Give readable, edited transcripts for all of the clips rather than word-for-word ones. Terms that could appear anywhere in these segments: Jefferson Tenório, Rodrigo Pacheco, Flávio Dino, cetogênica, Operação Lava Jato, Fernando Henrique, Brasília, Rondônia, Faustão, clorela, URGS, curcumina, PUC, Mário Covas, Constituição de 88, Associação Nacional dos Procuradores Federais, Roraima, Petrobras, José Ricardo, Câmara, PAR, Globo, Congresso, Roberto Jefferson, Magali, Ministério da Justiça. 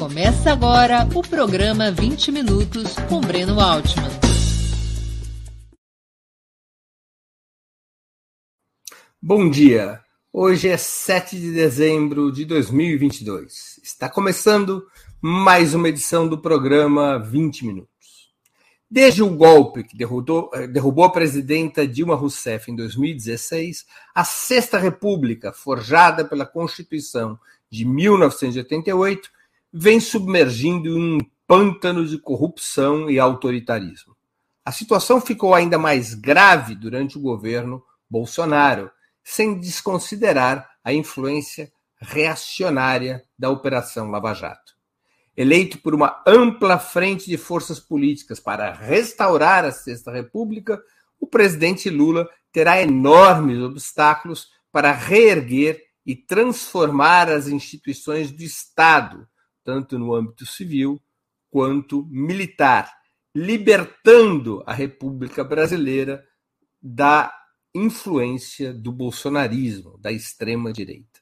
Começa agora o programa 20 Minutos com Breno Altman. Bom dia! Hoje é 7 de dezembro de 2022. Está começando mais uma edição do programa 20 Minutos. Desde o golpe que derrubou a presidenta Dilma Rousseff em 2016, a Sexta República, forjada pela Constituição de 1988, vem submergindo em um pântano de corrupção e autoritarismo. A situação ficou ainda mais grave durante o governo Bolsonaro, sem desconsiderar a influência reacionária da Operação Lava Jato. Eleito por uma ampla frente de forças políticas para restaurar a Sexta República, o presidente Lula terá enormes obstáculos para reerguer e transformar as instituições do Estado, tanto no âmbito civil quanto militar, libertando a República Brasileira da influência do bolsonarismo, da extrema-direita.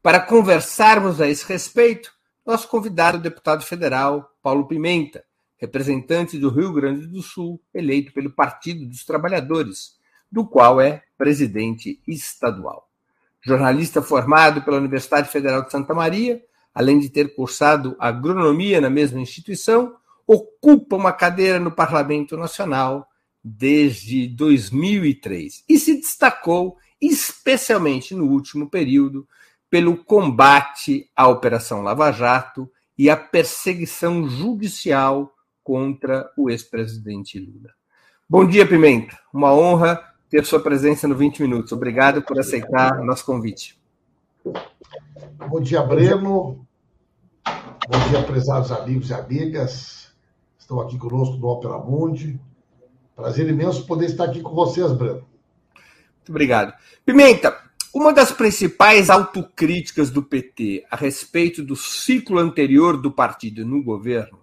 Para conversarmos a esse respeito, nosso convidado é o deputado federal Paulo Pimenta, representante do Rio Grande do Sul, eleito pelo Partido dos Trabalhadores, do qual é presidente estadual. Jornalista formado pela Universidade Federal de Santa Maria, além de ter cursado agronomia na mesma instituição, ocupa uma cadeira no Parlamento Nacional desde 2003 e se destacou, especialmente no último período, pelo combate à Operação Lava Jato e à perseguição judicial contra o ex-presidente Lula. Bom dia, Pimenta. Uma honra ter sua presença no 20 Minutos. Obrigado por aceitar nosso convite. Bom dia, Breno. Bom dia, prezados amigos e amigas. Estão aqui conosco no Opera Mundi. Prazer imenso poder estar aqui com vocês, Breno. Muito obrigado. Pimenta, uma das principais autocríticas do PT a respeito do ciclo anterior do partido no governo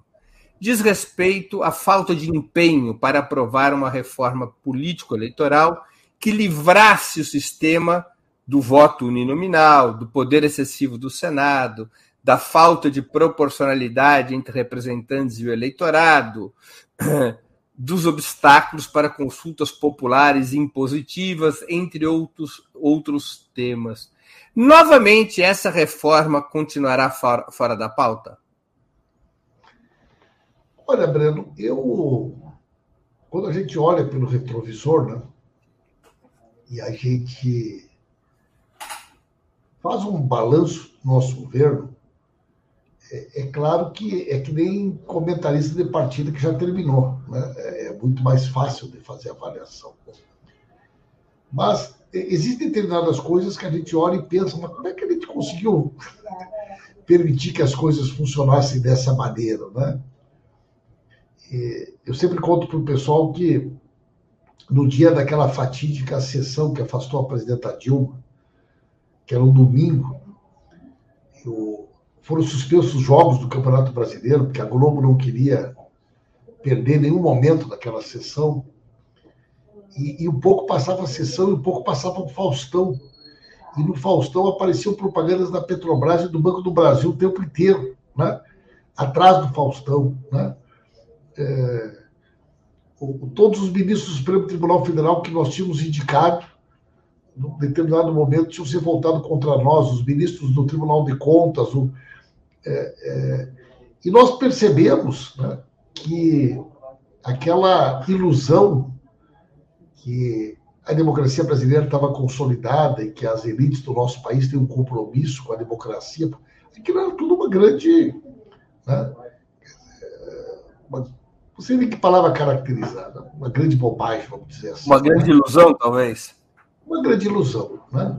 diz respeito à falta de empenho para aprovar uma reforma político-eleitoral que livrasse o sistema do voto uninominal, do poder excessivo do Senado, da falta de proporcionalidade entre representantes e o eleitorado, dos obstáculos para consultas populares impositivas, entre outros temas. Novamente, essa reforma continuará fora da pauta? Olha, Breno, quando a gente olha pelo retrovisor, né, e a gente faz um balanço do nosso governo, é claro que é que nem comentarista de partido que já terminou, né? É muito mais fácil de fazer avaliação. Mas existem determinadas coisas que a gente olha e pensa, mas como é que a gente conseguiu permitir que as coisas funcionassem dessa maneira, né? Eu sempre conto para o pessoal que no dia daquela fatídica sessão que afastou a presidenta Dilma, que era um domingo, foram suspensos os jogos do Campeonato Brasileiro, porque a Globo não queria perder nenhum momento daquela sessão, e um pouco passava a sessão e um pouco passava o Faustão, e no Faustão apareciam propagandas da Petrobras e do Banco do Brasil o tempo inteiro, né? Atrás do Faustão, né? Todos os ministros do Supremo Tribunal Federal que nós tínhamos indicado, num determinado momento, tinham se voltado contra nós, os ministros do Tribunal de Contas. E nós percebemos, né, que aquela ilusão que a democracia brasileira estava consolidada e que as elites do nosso país têm um compromisso com a democracia, aquilo era tudo uma grande... né, não sei nem que palavra caracterizada, uma grande bobagem, vamos dizer assim. Uma grande ilusão, talvez. Uma grande ilusão, né?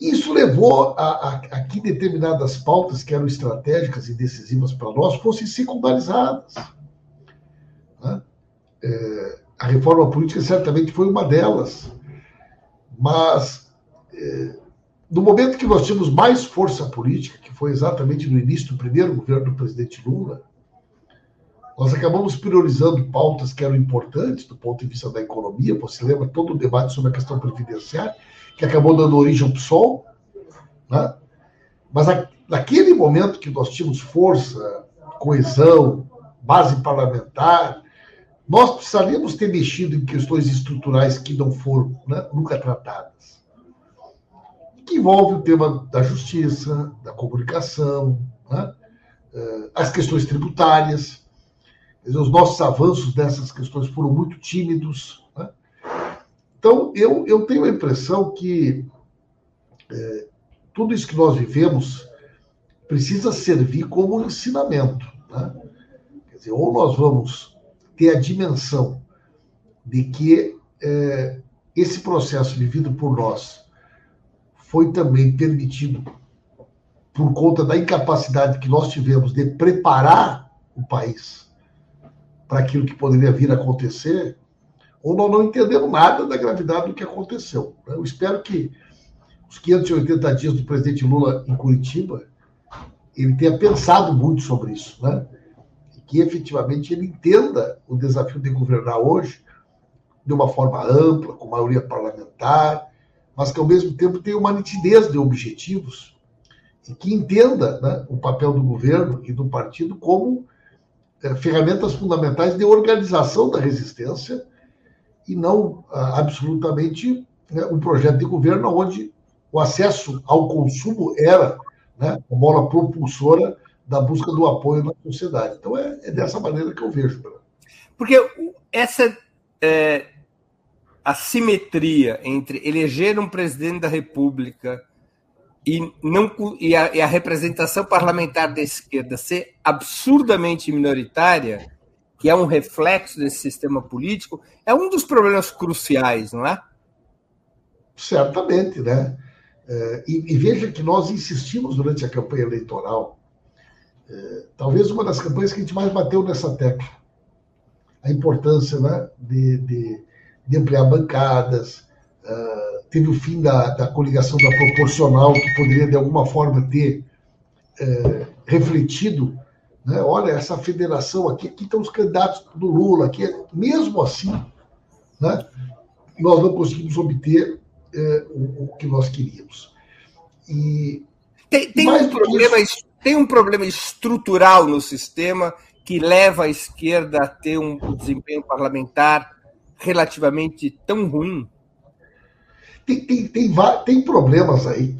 Isso levou a que determinadas pautas que eram estratégicas e decisivas para nós fossem secundarizadas, né? A reforma política certamente foi uma delas, mas no momento que nós tínhamos mais força política, que foi exatamente no início do primeiro governo do presidente Lula, nós acabamos priorizando pautas que eram importantes do ponto de vista da economia. Você lembra todo o debate sobre a questão previdenciária, que acabou dando origem ao PSOL, né? Mas Naquele momento que nós tínhamos força, coesão, base parlamentar, nós precisaríamos ter mexido em questões estruturais que não foram, né, nunca tratadas. Que envolve o tema da justiça, da comunicação, né, as questões tributárias. Quer dizer, os nossos avanços dessas questões foram muito tímidos, né? Então, eu tenho a impressão que tudo isso que nós vivemos precisa servir como ensinamento, né? Quer dizer, ou nós vamos ter a dimensão de que esse processo vivido por nós foi também permitido por conta da incapacidade que nós tivemos de preparar o país para aquilo que poderia vir a acontecer, ou nós não entendemos nada da gravidade do que aconteceu. Eu espero que os 580 dias do presidente Lula em Curitiba, ele tenha pensado muito sobre isso, né? E que efetivamente ele entenda o desafio de governar hoje de uma forma ampla, com maioria parlamentar, mas que ao mesmo tempo tenha uma nitidez de objetivos e que entenda, né, o papel do governo e do partido como ferramentas fundamentais de organização da resistência e não absolutamente um projeto de governo onde o acesso ao consumo era, né, a mola propulsora da busca do apoio na sociedade. Então, é dessa maneira que eu vejo. Porque essa assimetria entre eleger um presidente da República e a representação parlamentar da esquerda ser absurdamente minoritária, que é um reflexo desse sistema político, é um dos problemas cruciais, não é? Certamente, né? E veja que nós insistimos durante a campanha eleitoral, talvez uma das campanhas que a gente mais bateu nessa tecla, a importância, né, de ampliar bancadas. Teve o fim da coligação da proporcional, que poderia, de alguma forma, ter refletido, né? Olha, essa federação aqui estão os candidatos do Lula, aqui, mesmo assim, né, nós não conseguimos obter o que nós queríamos. E tem um problema estrutural no sistema que leva a esquerda a ter um desempenho parlamentar relativamente tão ruim? Tem problemas aí,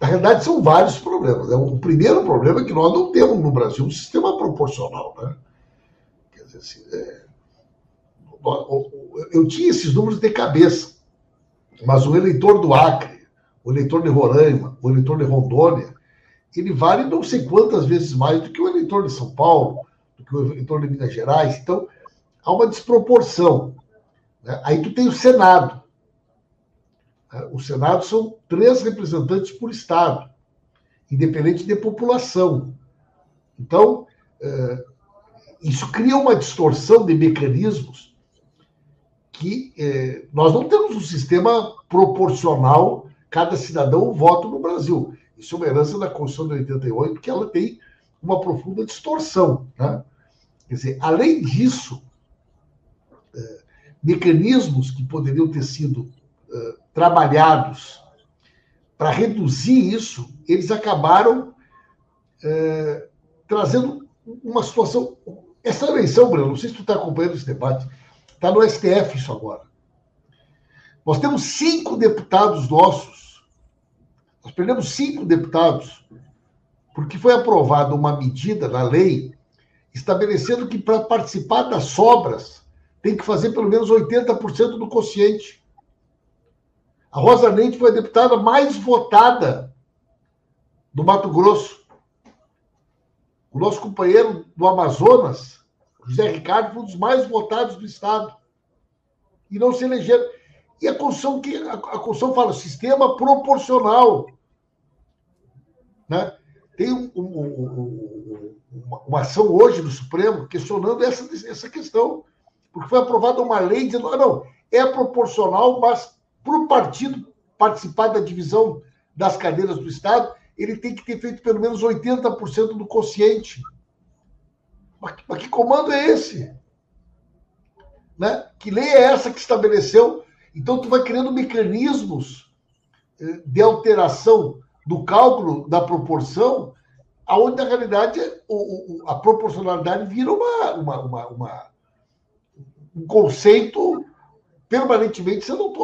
na realidade são vários problemas, né? O primeiro problema é que nós não temos no Brasil um sistema proporcional, né? Quer dizer, assim, eu tinha esses números de cabeça, mas o eleitor do Acre, o eleitor de Roraima, o eleitor de Rondônia, ele vale não sei quantas vezes mais do que o eleitor de São Paulo, do que o eleitor de Minas Gerais. Então, há uma desproporção, né? Aí tu tem o Senado. O Senado são 3 representantes por Estado, independente de população. Então, isso cria uma distorção de mecanismos que nós não temos um sistema proporcional, cada cidadão vota no Brasil. Isso é uma herança da Constituição de 88, que ela tem uma profunda distorção, né? Quer dizer, além disso, mecanismos que poderiam ter sido trabalhados para reduzir isso, eles acabaram trazendo uma situação. Essa eleição, Breno, não sei se tu está acompanhando esse debate, está no STF isso agora. Nós temos 5 deputados nossos, nós perdemos 5 deputados, porque foi aprovada uma medida na lei estabelecendo que para participar das sobras tem que fazer pelo menos 80% do quociente. A Rosa Neide foi a deputada mais votada do Mato Grosso. O nosso companheiro do Amazonas, José Ricardo, foi um dos mais votados do Estado. E não se elegeram. E a Constituição, fala sistema proporcional, né? Tem uma ação hoje do Supremo questionando essa questão. Porque foi aprovada uma lei dizendo, não, é proporcional, mas para o partido participar da divisão das cadeiras do Estado, ele tem que ter feito pelo menos 80% do quociente. Mas que comando é esse? Né? Que lei é essa que estabeleceu? Então, tu vai criando mecanismos de alteração do cálculo da proporção, aonde na realidade a proporcionalidade vira um conceito permanentemente sendo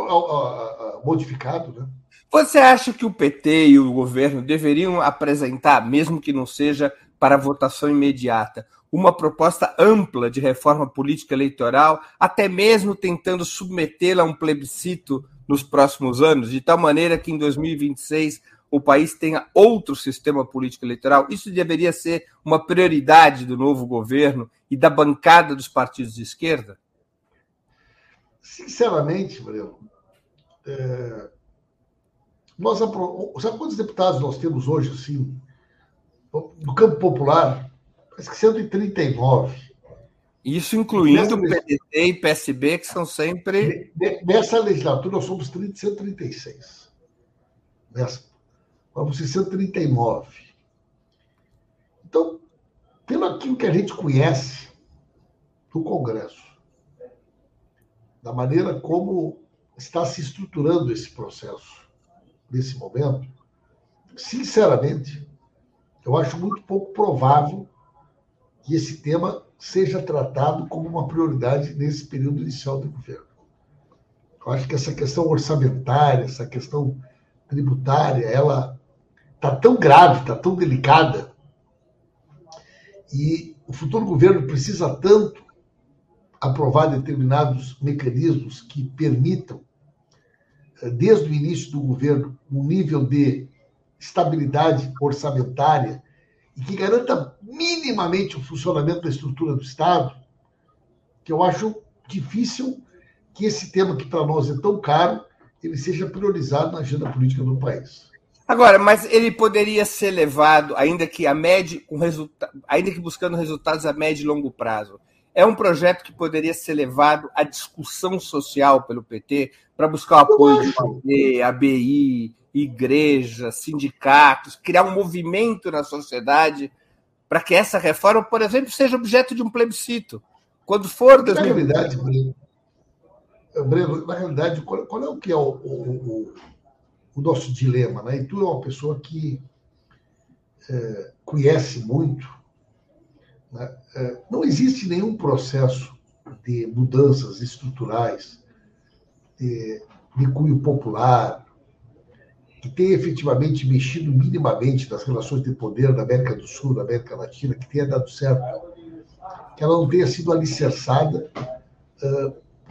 modificado, né? Você acha que o PT e o governo deveriam apresentar, mesmo que não seja para votação imediata, uma proposta ampla de reforma política eleitoral, até mesmo tentando submetê-la a um plebiscito nos próximos anos, de tal maneira que em 2026 o país tenha outro sistema político eleitoral? Isso deveria ser uma prioridade do novo governo e da bancada dos partidos de esquerda? Sinceramente, Breno, sabe quantos deputados nós temos hoje, assim, no campo popular? Acho que 139. Isso incluindo PDT e PSB, que são sempre... Nessa legislatura, nós somos 136. Vamos ser 139. Então, pelo aquilo que a gente conhece do Congresso, da maneira como está se estruturando esse processo nesse momento, sinceramente, eu acho muito pouco provável que esse tema seja tratado como uma prioridade nesse período inicial do governo. Eu acho que essa questão orçamentária, essa questão tributária, ela está tão grave, está tão delicada, e o futuro governo precisa tanto aprovar determinados mecanismos que permitam, desde o início do governo, um nível de estabilidade orçamentária e que garanta minimamente o funcionamento da estrutura do Estado, que eu acho difícil que esse tema que para nós é tão caro, ele seja priorizado na agenda política do país. Agora, mas ele poderia ser levado, ainda que buscando resultados a médio e longo prazo, é um projeto que poderia ser levado à discussão social pelo PT para buscar o apoio de PT, ABI, igrejas, sindicatos, criar um movimento na sociedade para que essa reforma, por exemplo, seja objeto de um plebiscito. Quando for... Na realidade, Breno, qual é o que é o nosso dilema, né? E tu é uma pessoa que conhece muito. Né? Não existe nenhum processo de mudanças estruturais de cunho popular que tenha efetivamente mexido minimamente nas relações de poder da América do Sul, da América Latina, que tenha dado certo, que ela não tenha sido alicerçada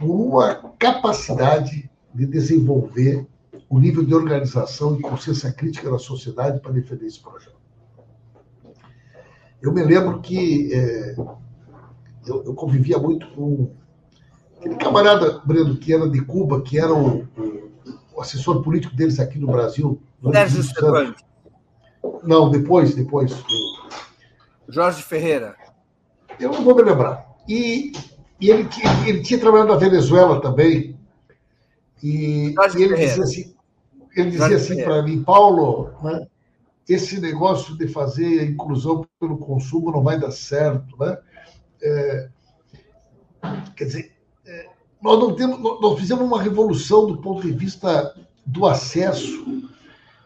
por uma capacidade de desenvolver o nível de organização e consciência crítica da sociedade para defender esse projeto. Eu me lembro que eu convivia muito com aquele camarada, Breno, que era de Cuba, que era o assessor político deles aqui no Brasil. Sérgio Cervantes. Não, depois. Jorge Ferreira. Eu não vou me lembrar. E ele tinha trabalhado na Venezuela também. E ele dizia assim, para mim, Paulo, né, esse negócio de fazer a inclusão pelo consumo não vai dar certo, né? Quer dizer, nós fizemos uma revolução do ponto de vista do acesso.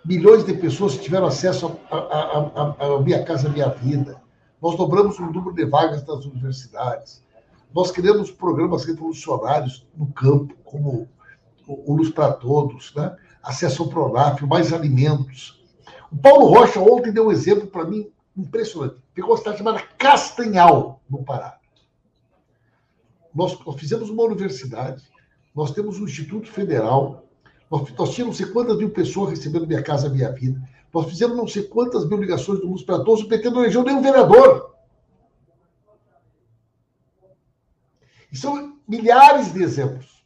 Milhões de pessoas tiveram acesso à Minha Casa Minha Vida. Nós dobramos o número de vagas nas universidades. Nós criamos programas revolucionários no campo, como o Luz para Todos, né? Acesso ao Pronaf, mais alimentos. O Paulo Rocha ontem deu um exemplo para mim impressionante. Pegou uma cidade chamada Castanhal, no Pará. Nós fizemos uma universidade, nós temos um Instituto Federal, nós tínhamos não sei quantas mil pessoas recebendo Minha Casa Minha Vida, nós fizemos não sei quantas mil ligações do Luz para Todos, o PT não elegeu nenhum vereador. E são milhares de exemplos.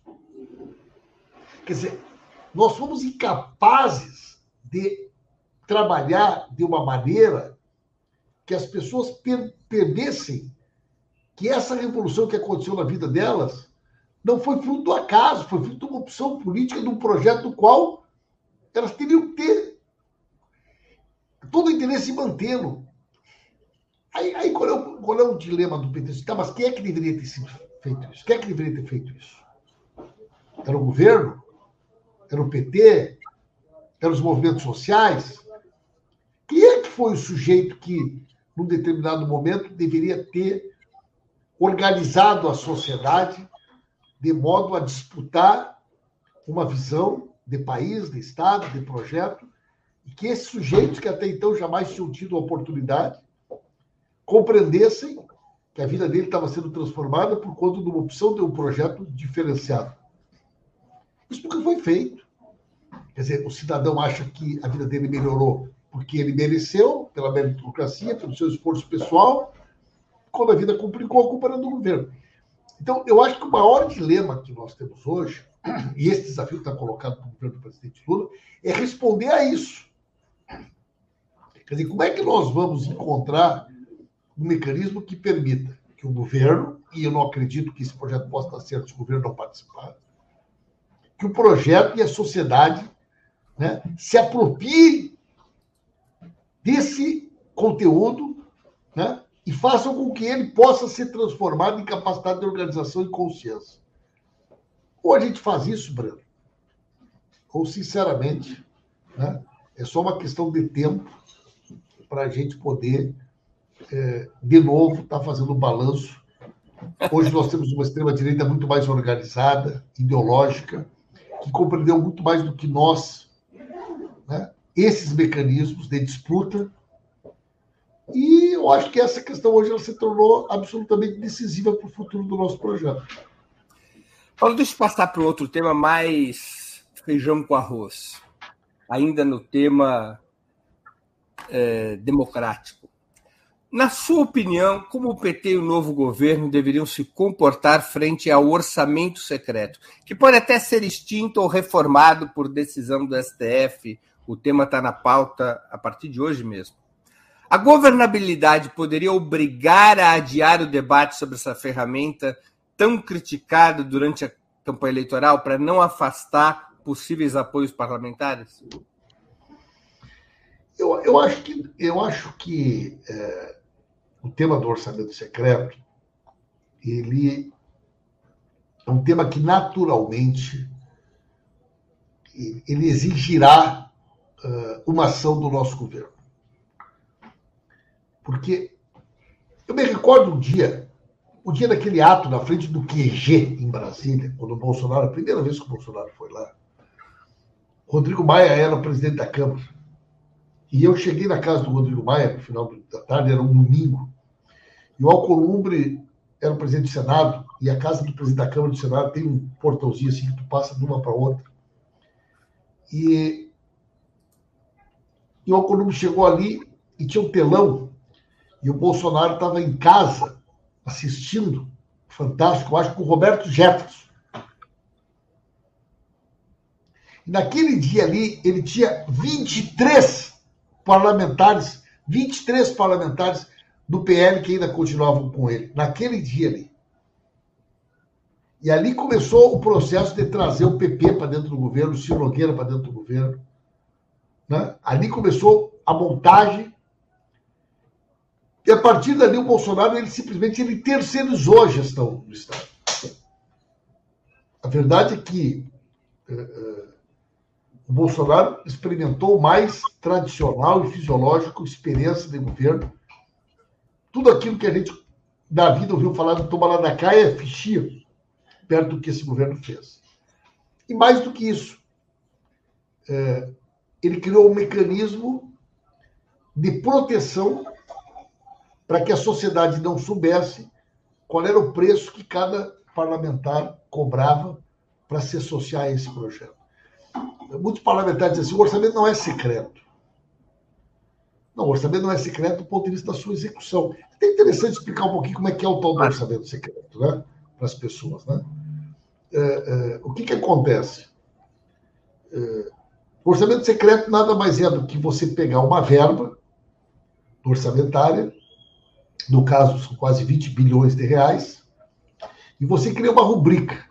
Quer dizer, nós fomos incapazes de trabalhar de uma maneira que as pessoas percebessem que essa revolução que aconteceu na vida delas não foi fruto do acaso, foi fruto de uma opção política, de um projeto do qual elas teriam que ter todo o interesse em mantê-lo. Aí qual é o dilema do PT? Tá, mas quem é que deveria ter feito isso? Quem é que deveria ter feito isso? Era o governo? Era o PT? Era os movimentos sociais? foi o sujeito que, num determinado momento, deveria ter organizado a sociedade de modo a disputar uma visão de país, de Estado, de projeto, e que esses sujeitos que até então jamais tinham tido a oportunidade compreendessem que a vida dele estava sendo transformada por conta de uma opção de um projeto diferenciado. Isso nunca foi feito. Quer dizer, o cidadão acha que a vida dele melhorou porque ele mereceu, pela meritocracia, pelo seu esforço pessoal, quando a vida complicou, a culpa era do governo. Então, eu acho que o maior dilema que nós temos hoje, e esse desafio que está colocado pelo governo do presidente Lula, é responder a isso. Quer dizer, como é que nós vamos encontrar um mecanismo que permita que o governo, e eu não acredito que esse projeto possa estar certo se o governo não participar, que o projeto e a sociedade, né, se apropriem desse conteúdo, né, e façam com que ele possa ser transformado em capacidade de organização e consciência. Ou a gente faz isso, Breno, ou, sinceramente, né, é só uma questão de tempo para a gente poder, de novo, estar fazendo um balanço. Hoje nós temos uma extrema-direita muito mais organizada, ideológica, que compreendeu muito mais do que nós, né, esses mecanismos de disputa. E eu acho que essa questão hoje ela se tornou absolutamente decisiva para o futuro do nosso projeto. Paulo, deixa eu passar para outro tema mais feijão com arroz, ainda no tema democrático. Na sua opinião, como o PT e o novo governo deveriam se comportar frente ao orçamento secreto, que pode até ser extinto ou reformado por decisão do STF? O tema está na pauta a partir de hoje mesmo. A governabilidade poderia obrigar a adiar o debate sobre essa ferramenta tão criticada durante a campanha eleitoral para não afastar possíveis apoios parlamentares? Eu acho que o tema do orçamento secreto ele é um tema que naturalmente ele exigirá uma ação do nosso governo. Porque eu me recordo um dia daquele ato na frente do QG em Brasília, quando o Bolsonaro, a primeira vez que o Bolsonaro foi lá, Rodrigo Maia era o presidente da Câmara. E eu cheguei na casa do Rodrigo Maia, no final da tarde, era um domingo, e o Alcolumbre era o presidente do Senado, e a casa do presidente da Câmara do Senado tem um portãozinho assim que tu passa de uma para outra. E o Alcolumbre chegou ali e tinha um telão. E o Bolsonaro estava em casa, assistindo, fantástico, eu acho, com o Roberto Jefferson. E naquele dia ali, ele tinha 23 parlamentares do PL que ainda continuavam com ele, naquele dia ali. E ali começou o processo de trazer o PP para dentro do governo, o Ciro Nogueira para dentro do governo, né? Ali começou a montagem. E, a partir dali, o Bolsonaro, ele simplesmente terceirizou a gestão do Estado. A verdade é que o Bolsonaro experimentou o mais tradicional e fisiológico experiência de governo. Tudo aquilo que a gente, na vida, ouviu falar do Tomalacá é fichinha, perto do que esse governo fez. E, mais do que isso, ele criou um mecanismo de proteção para que a sociedade não soubesse qual era o preço que cada parlamentar cobrava para se associar a esse projeto. Muitos parlamentares dizem assim, o orçamento não é secreto. Não, o orçamento não é secreto do ponto de vista da sua execução. É interessante explicar um pouquinho como é que é o tal do orçamento secreto, né? Para as pessoas. Né? O que acontece? O orçamento secreto nada mais é do que você pegar uma verba orçamentária, no caso, são quase 20 bilhões de reais, e você cria uma rubrica.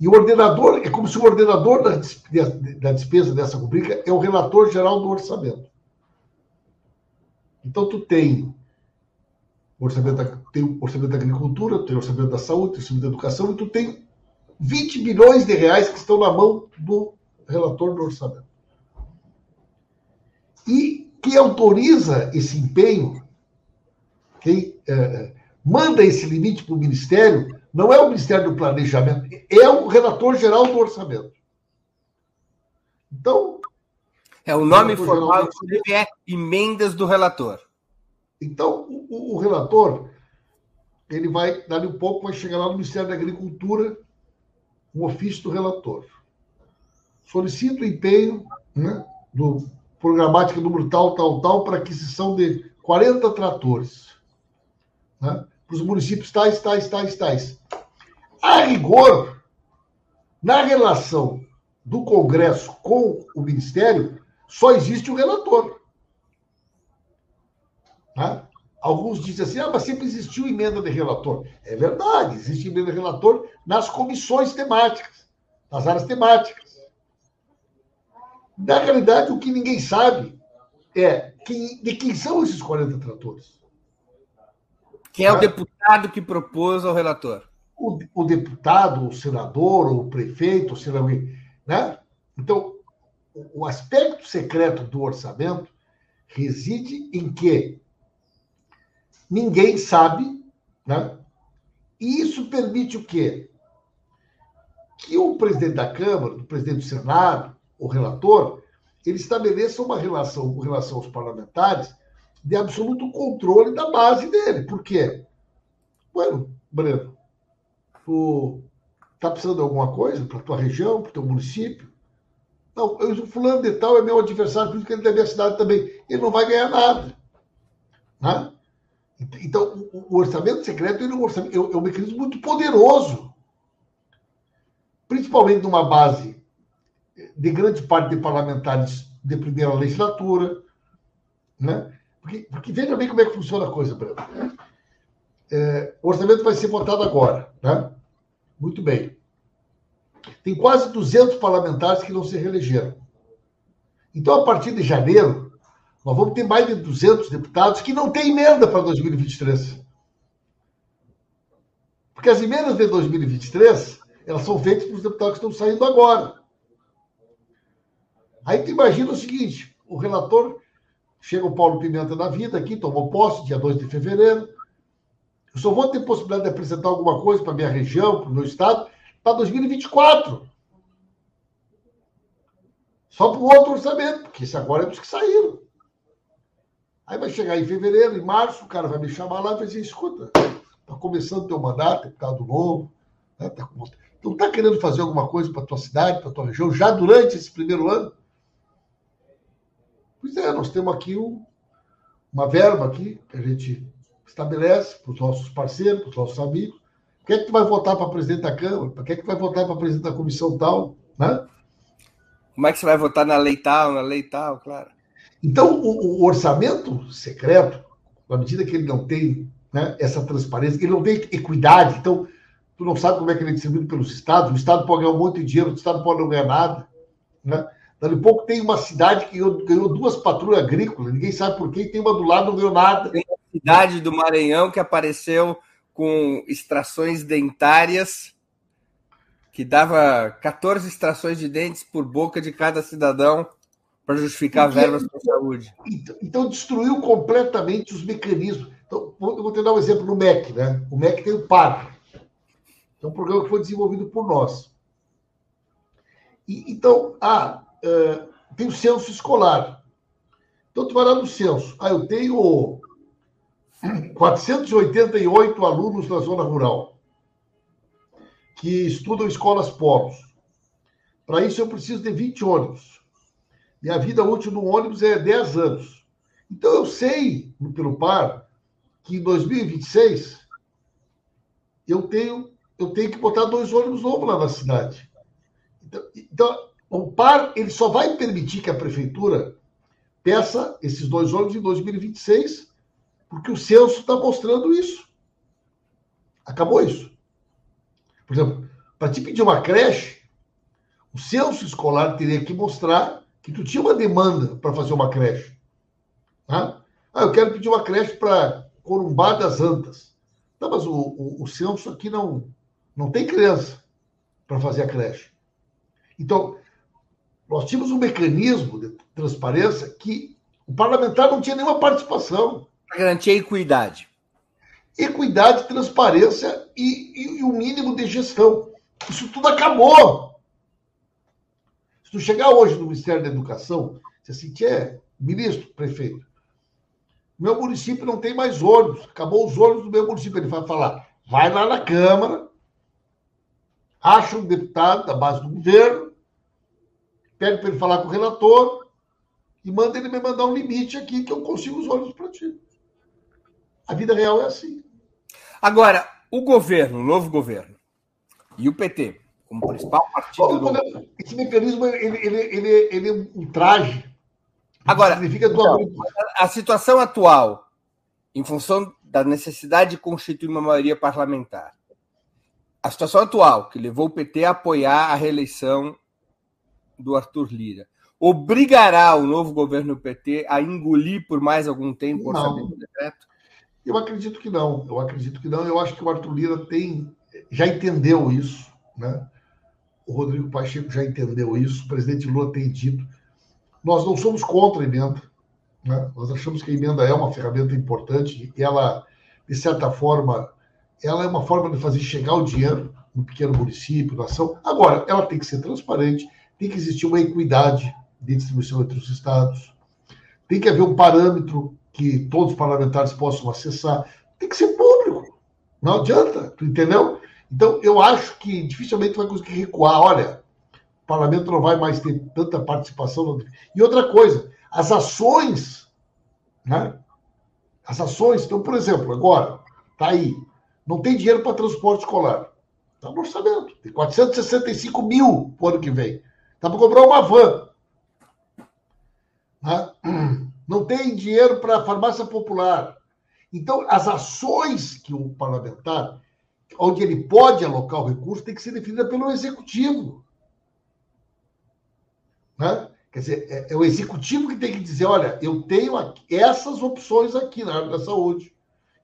E o ordenador, é como se o ordenador da despesa dessa rubrica é o relator geral do orçamento. Então, tu tem o orçamento da agricultura, tu tem o orçamento da saúde, tu tem o orçamento da educação, e tu tem 20 bilhões de reais que estão na mão do relator do orçamento. E que autoriza esse empenho, quem manda esse limite para o Ministério, não é o Ministério do Planejamento, é o Relator-Geral do Orçamento. Então... é, o nome formal é emendas do relator. Então, o relator, ele vai, dali um pouco, vai chegar lá no Ministério da Agricultura, um ofício do relator. Solicita o empenho, né, do programática número tal, tal, tal, para aquisição de 40 tratores. Né, para os municípios tais, tais, tais, tais. A rigor, na relação do Congresso com o Ministério, só existe o relator. Tá? Alguns dizem assim, ah, mas sempre existiu emenda de relator. É verdade, existe emenda de relator nas comissões temáticas, nas áreas temáticas. Na realidade, o que ninguém sabe é de quem são esses 40 tratores. Quem é o deputado que propôs ao relator? O deputado, o senador, ou o prefeito, ou sei lá alguém, né? Então, o aspecto secreto do orçamento reside em que ninguém sabe, né? E isso permite o quê? Que o presidente da Câmara, o presidente do Senado, o relator, ele estabeleça uma relação com relação aos parlamentares de absoluto controle da base dele. Por quê? Bueno, Breno, tu tá precisando de alguma coisa para tua região, para o teu município? Não, o fulano de tal é meu adversário, por isso que ele deve a cidade também. Ele não vai ganhar nada. Né? Então, o orçamento secreto ele é um mecanismo muito poderoso, principalmente numa base de grande parte de parlamentares de primeira legislatura, né? Porque veja bem como é que funciona a coisa, Breno. O orçamento vai ser votado agora, né? Muito bem. Tem quase 200 parlamentares que não se reelegeram. Então, a partir de janeiro, nós vamos ter mais de 200 deputados que não têm emenda para 2023. Porque as emendas de 2023, elas são feitas pelos deputados que estão saindo agora. Aí tu imagina o seguinte, o relator... Chega o Paulo Pimenta da vida aqui, tomou posse dia 2 de fevereiro. Eu só vou ter possibilidade de apresentar alguma coisa para a minha região, para o meu estado, para 2024. Só para o outro orçamento, porque esse agora é dos que saíram. Aí vai chegar em fevereiro, em março, o cara vai me chamar lá e vai dizer, escuta, está começando o teu mandato, deputado novo, né? Então está querendo fazer alguma coisa para a tua cidade, para a tua região, já durante esse primeiro ano? Pois é, nós temos aqui uma verba aqui que a gente estabelece para os nossos parceiros, para os nossos amigos. Quem é que tu vai votar para presidente da Câmara? Quem é que vai votar para presidente da comissão tal? Né? Como é que você vai votar na lei tal, claro. Então, o orçamento secreto, na medida que ele não tem, né, essa transparência, ele não tem equidade, então, tu não sabe como é que ele é distribuído pelos estados, o estado pode ganhar um monte de dinheiro, o estado pode não ganhar nada, né? Daqui a pouco tem uma cidade que ganhou 2 patrulhas agrícolas, ninguém sabe por quê, tem uma do lado, não ganhou nada. Tem a cidade do Maranhão que apareceu com extrações dentárias, que dava 14 extrações de dentes por boca de cada cidadão para justificar verbas para a saúde. Então, destruiu completamente os mecanismos. Então, eu vou te dar um exemplo no MEC, né? O MEC tem o PAR, que é um programa que foi desenvolvido por nós. E, então, tem o censo escolar. Então, tu vai lá no censo. Eu tenho 488 alunos na zona rural que estudam escolas polos. Para isso, eu preciso de 20 ônibus. Minha vida útil no ônibus é 10 anos. Então, eu sei, pelo PAR, que em 2026 eu tenho que botar 2 ônibus novos lá na cidade. Então o PAR, ele só vai permitir que a prefeitura peça esses 2 ônibus em 2026, porque o censo está mostrando isso. Acabou isso. Por exemplo, para te pedir uma creche, o censo escolar teria que mostrar que tu tinha uma demanda para fazer uma creche. Tá? Eu quero pedir uma creche para Corumbá das Antas. Não, mas o censo aqui não tem criança para fazer a creche. Então, nós tínhamos um mecanismo de transparência que O parlamentar não tinha nenhuma participação. Para garantir a equidade. Equidade, transparência e o mínimo de gestão. Isso tudo acabou. Se tu chegar hoje no Ministério da Educação, você assim, ministro, prefeito, meu município não tem mais ônibus, acabou os ônibus do meu município. Ele vai falar, vai lá na Câmara, acha um deputado da base do governo, pede para ele falar com o relator e manda ele me mandar um limite aqui que eu consigo os ônibus para ti. A vida real é assim. Agora, o governo, o novo governo, e o PT, como principal partido... Esse mecanismo, ele é um traje. Agora, a situação atual, em função da necessidade de constituir uma maioria parlamentar, a situação atual que levou o PT a apoiar a reeleição do Arthur Lira, obrigará o novo governo PT a engolir por mais algum tempo o orçamento secreto? Eu acredito que não. Eu acho que o Arthur Lira já entendeu isso, né? O Rodrigo Pacheco já entendeu isso, o presidente Lula tem dito. Nós não somos contra a emenda, né? Nós achamos que a emenda é uma ferramenta importante e ela, de certa forma, ela é uma forma de fazer chegar o dinheiro no pequeno município, na ação. Agora, ela tem que ser transparente, tem que existir uma equidade de distribuição entre os estados, tem que haver um parâmetro que todos os parlamentares possam acessar, tem que ser público, não adianta, tu entendeu? Então, eu acho que dificilmente vai conseguir recuar, olha... O parlamento não vai mais ter tanta participação. E outra coisa, as ações, né? As ações, então, por exemplo, agora, está aí, não tem dinheiro para transporte escolar. Está no orçamento. Tem 465 mil para o ano que vem. Dá para comprar uma van. Né? Não tem dinheiro para farmácia popular. Então, as ações que o parlamentar, onde ele pode alocar o recurso, tem que ser definida pelo executivo. Né? Quer dizer, é o executivo que tem que dizer, olha, eu tenho essas opções aqui na área da saúde,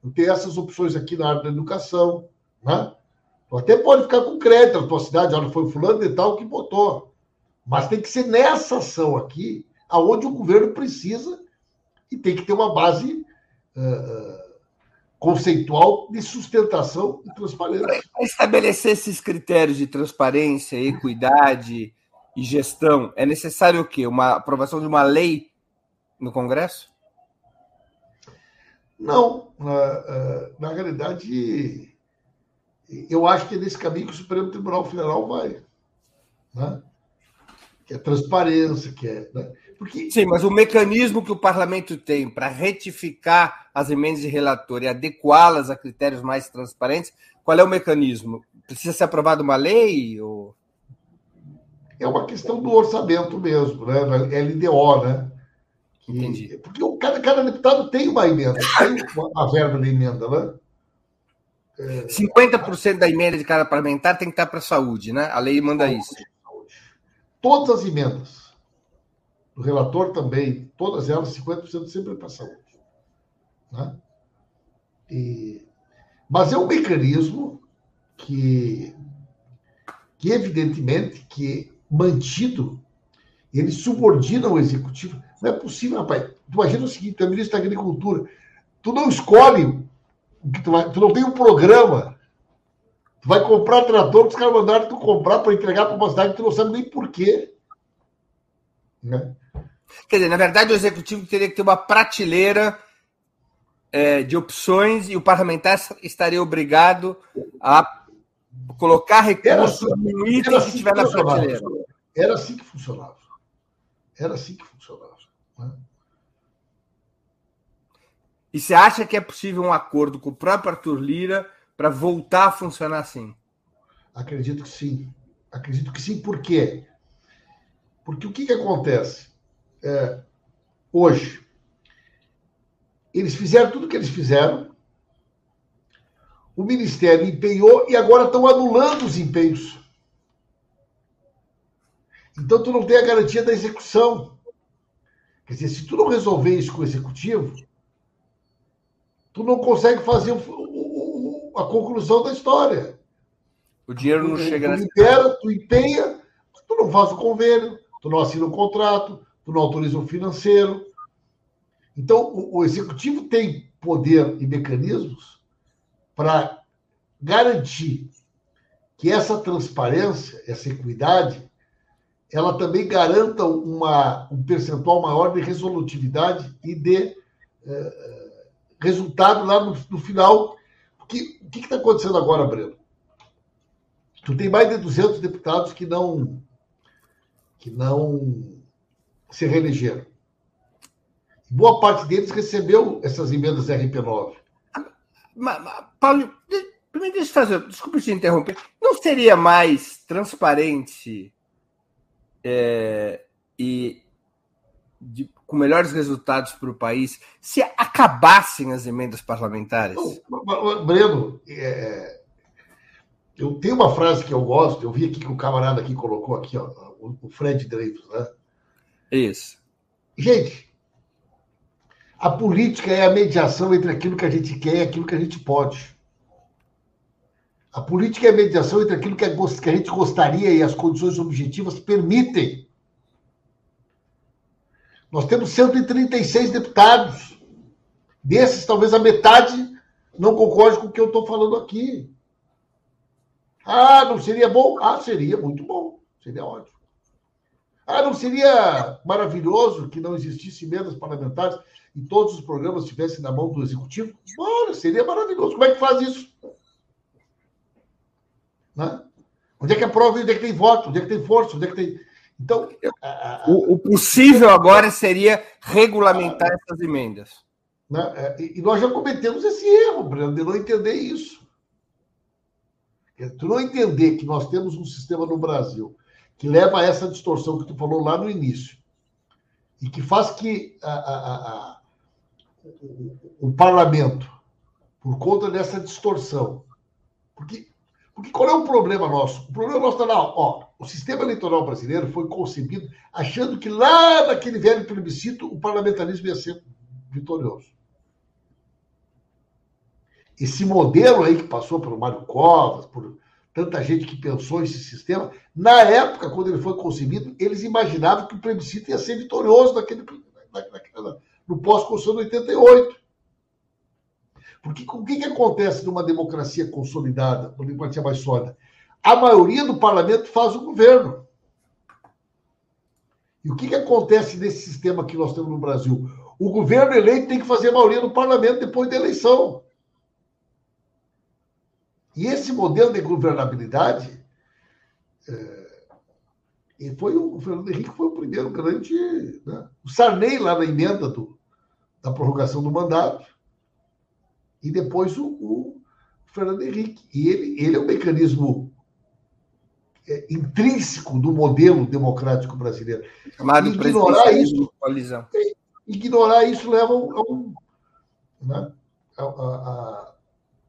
eu tenho essas opções aqui na área da educação, né? Tu até pode ficar com crédito na tua cidade, olha, foi fulano e tal que botou, mas tem que ser nessa ação aqui aonde o governo precisa e tem que ter uma base conceitual de sustentação e transparência. Para estabelecer esses critérios de transparência, equidade e gestão, é necessário o quê? Uma aprovação de uma lei no Congresso? Não. Na realidade, eu acho que é nesse caminho que o Supremo Tribunal Federal vai. Né? Que é transparência, que é... Né? Porque... Sim, mas o mecanismo que o parlamento tem para retificar as emendas de relator e adequá-las a critérios mais transparentes, qual é o mecanismo? Precisa ser aprovada uma lei ou... É uma questão do orçamento mesmo, né? LDO, né? Entendi. Porque cada deputado tem uma emenda, tem uma verba de emenda, né? 50% da emenda de cada parlamentar tem que estar para a saúde, né? A lei manda isso. Todas as emendas. O relator também, todas elas, 50% sempre é para a saúde. Né? Mas é um mecanismo que evidentemente que mantido, ele subordina o executivo. Não é possível, rapaz. Tu imagina o seguinte, tu é ministro da Agricultura, tu não escolhe, tu não tem um programa, tu vai comprar trator que os caras mandaram tu comprar para entregar para uma cidade que tu não sabe nem porquê. Né? Quer dizer, na verdade, o executivo teria que ter uma prateleira de opções e o parlamentar estaria obrigado a colocar recursos no item que tiver na prateleira. Era assim que funcionava. Né? E você acha que é possível um acordo com o próprio Arthur Lira para voltar a funcionar assim? Acredito que sim. Por quê? Porque o que acontece? Hoje, eles fizeram tudo o que eles fizeram, o Ministério empenhou e agora estão anulando os empenhos. Então, tu não tem a garantia da execução. Quer dizer, se tu não resolver isso com o executivo, tu não consegue fazer a conclusão da história. O dinheiro não chega... Tu libera, tu empenha, tu não faz o convênio, tu não assina o contrato, tu não autoriza o financeiro, Então, o Executivo tem poder e mecanismos para garantir que essa transparência, essa equidade, ela também garanta um percentual maior de resolutividade e de resultado lá no final. Porque, o que está acontecendo agora, Breno? Tu tem mais de 200 deputados que não se reelegeram. Boa parte deles recebeu essas emendas RP9. Paulo, primeiro deixa eu fazer... Desculpa te interromper. Não seria mais transparente com melhores resultados para o país se acabassem as emendas parlamentares? Não, Breno, eu tenho uma frase que eu gosto, eu vi aqui que o camarada aqui colocou aqui, ó, o Fred Dreyfus, né? Isso. Gente, a política é a mediação entre aquilo que a gente quer e aquilo que a gente pode. A política é a mediação entre aquilo que a gente gostaria e as condições objetivas permitem. Nós temos 136 deputados. Desses, talvez a metade não concorde com o que eu estou falando aqui. Ah, não seria bom? Ah, seria muito bom. Seria ótimo. Ah, não seria maravilhoso que não existisse emendas parlamentares e todos os programas estivessem na mão do Executivo? Bora, seria maravilhoso. Como é que faz isso? Né? Onde é que aprova? Onde é que tem voto? Onde é que tem força? Onde é que tem... Então, o possível agora seria regulamentar essas emendas. Né? E nós já cometemos esse erro, Breno, de não entender isso. Tu não entender que nós temos um sistema no Brasil que leva a essa distorção que tu falou lá no início e que faz que o parlamento, por conta dessa distorção... Porque qual é o problema nosso? O problema nosso está lá, ó. O sistema eleitoral brasileiro foi concebido achando que lá naquele velho plebiscito o parlamentarismo ia ser vitorioso. Esse modelo aí que passou pelo Mário Covas, por tanta gente que pensou esse sistema, na época, quando ele foi concebido, eles imaginavam que o plebiscito ia ser vitorioso no pós-constituição de 88. Porque o que acontece numa democracia consolidada, numa democracia mais sólida? A maioria do parlamento faz o governo. E o que acontece nesse sistema que nós temos no Brasil? O governo eleito tem que fazer a maioria do parlamento depois da eleição. E esse modelo de governabilidade, o Fernando Henrique foi o primeiro grande... Né? O Sarney, lá na emenda da prorrogação do mandato, e depois o Fernando Henrique. E ele é um mecanismo intrínseco do modelo democrático brasileiro. Ignorar isso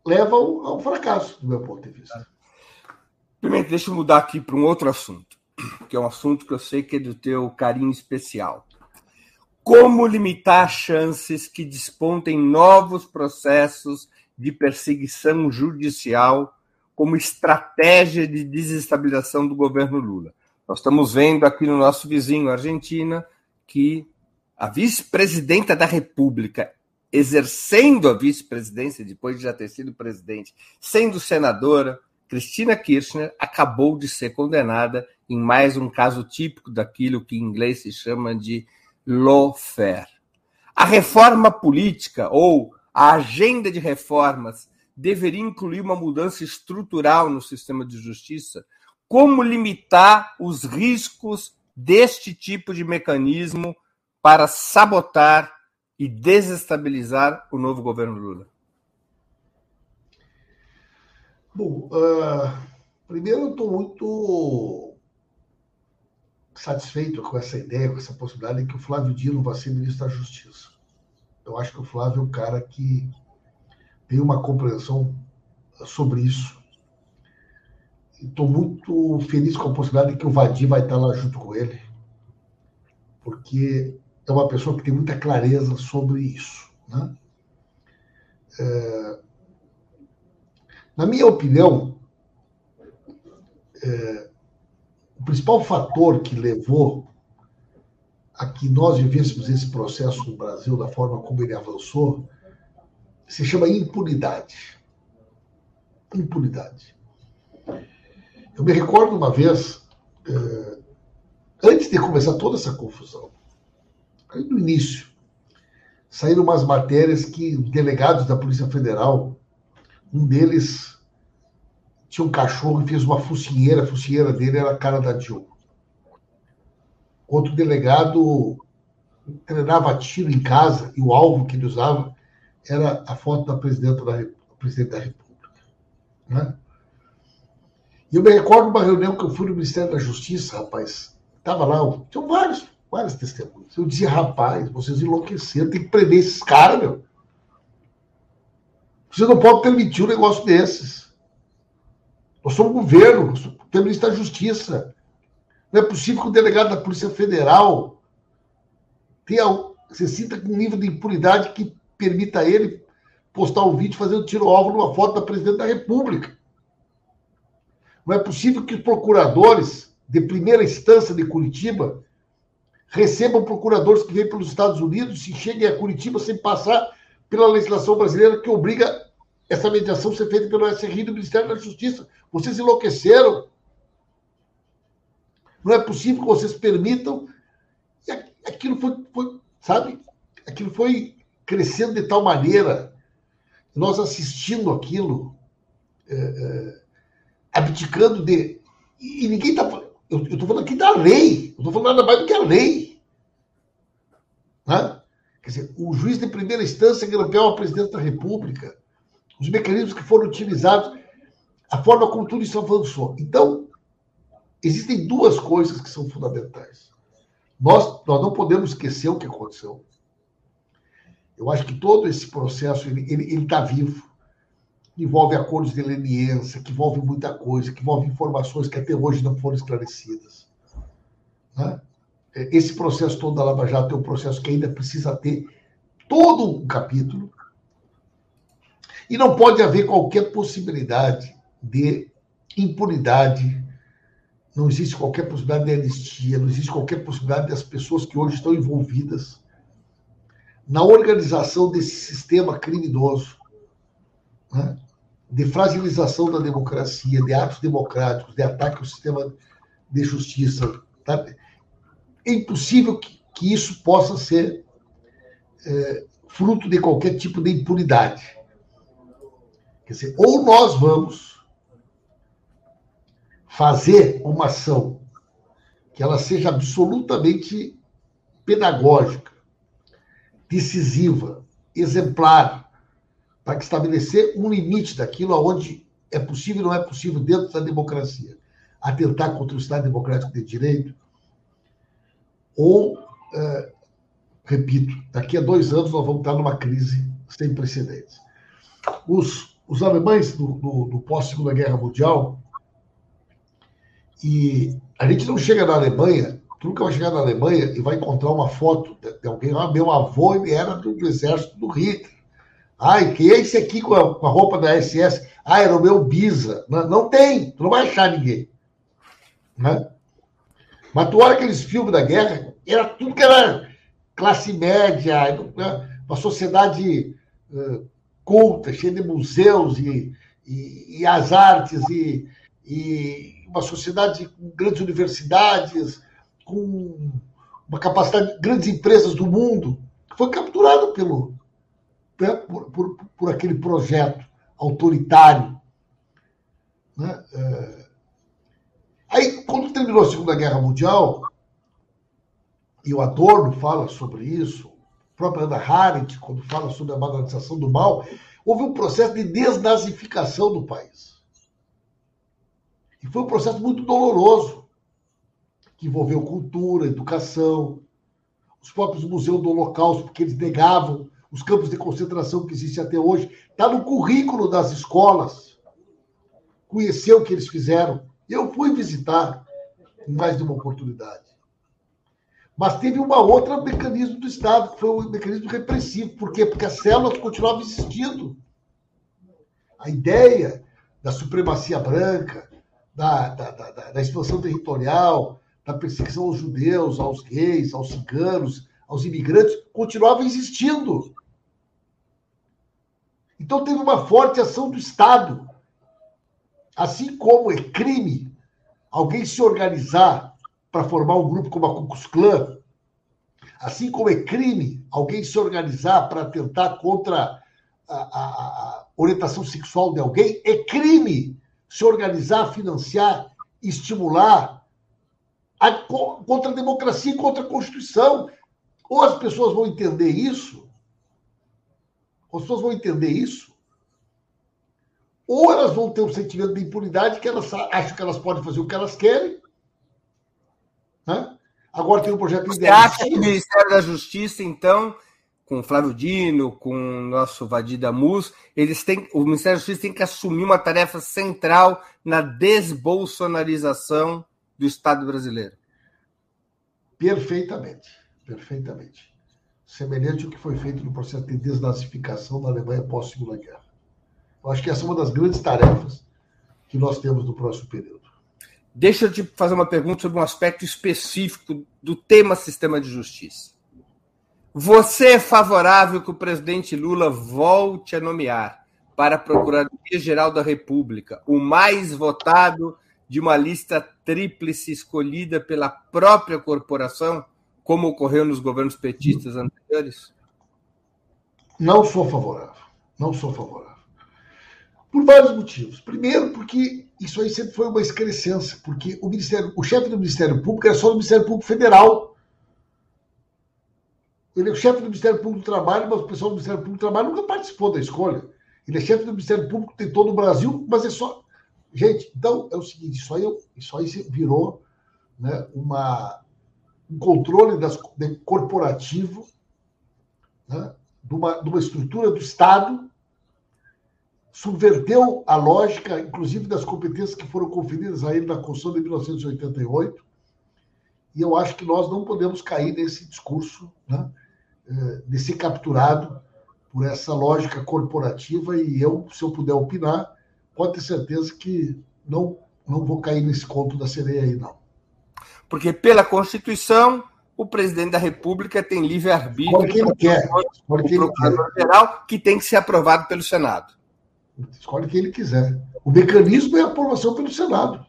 leva a um fracasso, do meu ponto de vista. Primeiro, deixa eu mudar aqui para um outro assunto, que é um assunto que eu sei que é do teu carinho especial. Como limitar chances que despontem novos processos de perseguição judicial como estratégia de desestabilização do governo Lula? Nós estamos vendo aqui no nosso vizinho, Argentina, que a vice-presidenta da República, exercendo a vice-presidência depois de já ter sido presidente, sendo senadora, Cristina Kirchner, acabou de ser condenada em mais um caso típico daquilo que em inglês se chama de lawfare. A reforma política ou a agenda de reformas deveria incluir uma mudança estrutural no sistema de justiça? Como limitar os riscos deste tipo de mecanismo para sabotar e desestabilizar o novo governo Lula? Bom, primeiro eu estou muito satisfeito com essa ideia, com essa possibilidade de que o Flávio Dino vai ser ministro da Justiça. Eu acho que o Flávio é um cara que tem uma compreensão sobre isso. Estou muito feliz com a possibilidade de que o Vadir vai estar lá junto com ele, porque é uma pessoa que tem muita clareza sobre isso. Né? Na minha opinião, o principal fator que levou a que nós vivêssemos esse processo no Brasil, da forma como ele avançou, se chama impunidade. Impunidade. Eu me recordo uma vez, antes de começar toda essa confusão, aí no início, saíram umas matérias que delegados da Polícia Federal, um deles tinha um cachorro e fez uma focinheira, a focinheira dele era a cara da Dilma. Outro delegado treinava tiro em casa e o alvo que ele usava era a foto da presidente da República. Né? E eu me recordo de uma reunião que eu fui no Ministério da Justiça, rapaz. Estava lá, tinham várias testemunhas. Eu dizia, rapaz, vocês enlouqueceram, tem que prender esses caras, meu. Você não pode permitir um negócio desses. Nós somos governo, nós temos Ministério da Justiça. Não é possível que o delegado da Polícia Federal se sinta com um nível de impunidade que permita a ele postar um vídeo fazendo tiro-alvo numa foto da presidente da República. Não é possível que os procuradores de primeira instância de Curitiba recebam procuradores que vêm pelos Estados Unidos e cheguem a Curitiba sem passar pela legislação brasileira que obriga essa mediação a ser feita pelo SRI do Ministério da Justiça. Vocês enlouqueceram. Não é possível que vocês permitam. E aquilo foi, sabe? Aquilo foi crescendo de tal maneira, nós assistindo aquilo, abdicando de... E ninguém está... Eu estou falando aqui da lei. Eu não estou falando nada mais do que a lei. Né? Quer dizer, o juiz de primeira instância grampeou a presidente da República. Os mecanismos que foram utilizados, a forma como tudo isso avançou. Então, existem duas coisas que são fundamentais. Nós não podemos esquecer o que aconteceu. Eu acho que todo esse processo, ele está vivo. Envolve acordos de leniência, que envolve muita coisa, que envolve informações que até hoje não foram esclarecidas. Né? Esse processo todo da Lava Jato é um processo que ainda precisa ter todo um capítulo e não pode haver qualquer possibilidade de impunidade, não existe qualquer possibilidade de anistia, não existe qualquer possibilidade das pessoas que hoje estão envolvidas na organização desse sistema criminoso, né? De fragilização da democracia, de atos democráticos, de ataque ao sistema de justiça. Tá? É impossível que isso possa ser fruto de qualquer tipo de impunidade. Quer dizer, ou nós vamos fazer uma ação que ela seja absolutamente pedagógica, decisiva, exemplar, para estabelecer um limite daquilo aonde é possível e não é possível dentro da democracia. Atentar contra o Estado Democrático de Direito, ou, repito, daqui a 2 anos nós vamos estar numa crise sem precedentes. Os alemães do pós-Segunda Guerra Mundial, e a gente não chega na Alemanha, tu nunca vai chegar na Alemanha e vai encontrar uma foto de alguém, meu avô ele era do exército do Hitler. Ai, que é esse aqui com a roupa da SS? Ah, era o meu bisa. Não, não tem, tu não vai achar ninguém. Né? Mas tu olha aqueles filmes da guerra, era tudo que era classe média, uma sociedade culta, cheia de museus e as artes, e uma sociedade com grandes universidades, com uma capacidade de grandes empresas do mundo, que foi capturada por aquele projeto autoritário. Né? Aí, quando terminou a Segunda Guerra Mundial, e o Adorno fala sobre isso, a própria Hannah Arendt, quando fala sobre a banalização do mal, houve um processo de desnazificação do país. E foi um processo muito doloroso, que envolveu cultura, educação, os próprios museus do Holocausto, porque eles negavam os campos de concentração que existem até hoje, está no currículo das escolas. Conhecer o que eles fizeram. Eu fui visitar em mais de uma oportunidade. Mas teve uma outra mecanismo do Estado, que foi um mecanismo repressivo. Por quê? Porque as células continuavam existindo. A ideia da supremacia branca, da expansão territorial, da perseguição aos judeus, aos gays, aos ciganos, aos imigrantes, continuava existindo. Então teve uma forte ação do Estado. Assim como é crime alguém se organizar para formar um grupo como a Ku Klux Klan, assim como é crime alguém se organizar para tentar contra a orientação sexual de alguém, é crime se organizar, financiar, estimular contra a democracia e contra a Constituição. Ou as pessoas vão entender isso, ou elas vão ter um sentimento de impunidade que elas acham que elas podem fazer o que elas querem. Né? Agora tem um projeto de... Você acha que o Ministério da Justiça, então, com o Flávio Dino, com o nosso Vadida Mus, o Ministério da Justiça tem que assumir uma tarefa central na desbolsonarização do Estado brasileiro? Perfeitamente, perfeitamente. Semelhante ao que foi feito no processo de desnazificação da Alemanha pós-Segunda Guerra. Eu acho que essa é uma das grandes tarefas que nós temos no próximo período. Deixa eu te fazer uma pergunta sobre um aspecto específico do tema sistema de justiça. Você é favorável que o presidente Lula volte a nomear para a Procuradoria-Geral da República o mais votado de uma lista tríplice escolhida pela própria corporação, como ocorreu nos governos petistas anteriores? Não sou favorável. Não sou favorável. Por vários motivos. Primeiro, porque isso aí sempre foi uma excrescência, porque o chefe do Ministério Público era só do Ministério Público Federal. Ele é o chefe do Ministério Público do Trabalho, mas o pessoal do Ministério Público do Trabalho nunca participou da escolha. Ele é chefe do Ministério Público de todo o Brasil, mas é só... Gente, então é o seguinte, isso aí virou, né, um controle corporativo, né, de uma estrutura do Estado. Subverteu a lógica, inclusive, das competências que foram conferidas a ele na Constituição de 1988, e eu acho que nós não podemos cair nesse discurso, né, de ser capturado por essa lógica corporativa, e eu, se eu puder opinar, pode ter certeza que não vou cair nesse conto da sereia aí, não. Porque, pela Constituição, o presidente da República tem livre-arbítrio... Procurador-Geral, que tem que ser aprovado pelo Senado. Escolhe quem ele quiser. O mecanismo é a aprovação pelo Senado.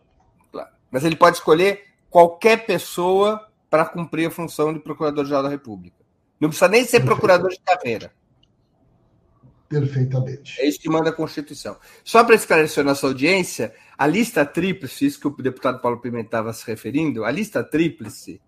Claro. Mas ele pode escolher qualquer pessoa para cumprir a função de Procurador-Geral da República. Não precisa nem ser procurador de carreira. Perfeitamente. É isso que manda a Constituição. Só para esclarecer a nossa audiência, a lista tríplice, isso que o deputado Paulo Pimenta estava se referindo, a lista tríplice,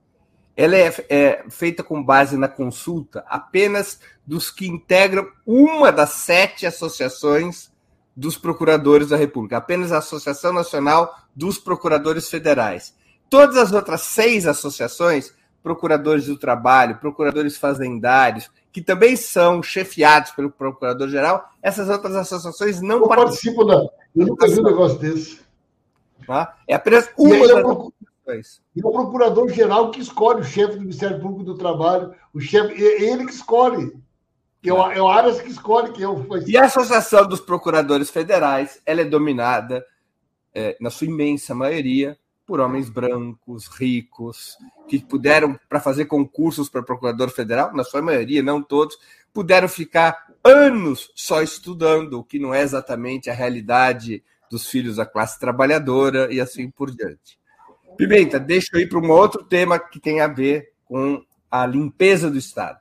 ela é feita com base na consulta apenas dos que integram uma das 7 associações dos procuradores da República, apenas a Associação Nacional dos Procuradores Federais. Todas as outras 6 associações, procuradores do trabalho, procuradores fazendários, que também são chefiados pelo Procurador-Geral, essas outras associações não participam. Eu nunca vi um negócio desse. É apenas uma das associações. E o Procurador-Geral que escolhe o chefe do Ministério Público do Trabalho, o chefe, ele que escolhe. É o Aras que escolhe quem eu faço. E a Associação dos Procuradores Federais, ela é dominada, na sua imensa maioria, por homens brancos, ricos, que puderam, para fazer concursos para procurador federal, na sua maioria, não todos, puderam ficar anos só estudando, o que não é exatamente a realidade dos filhos da classe trabalhadora e assim por diante. Pimenta, deixa eu ir para um outro tema que tem a ver com a limpeza do Estado.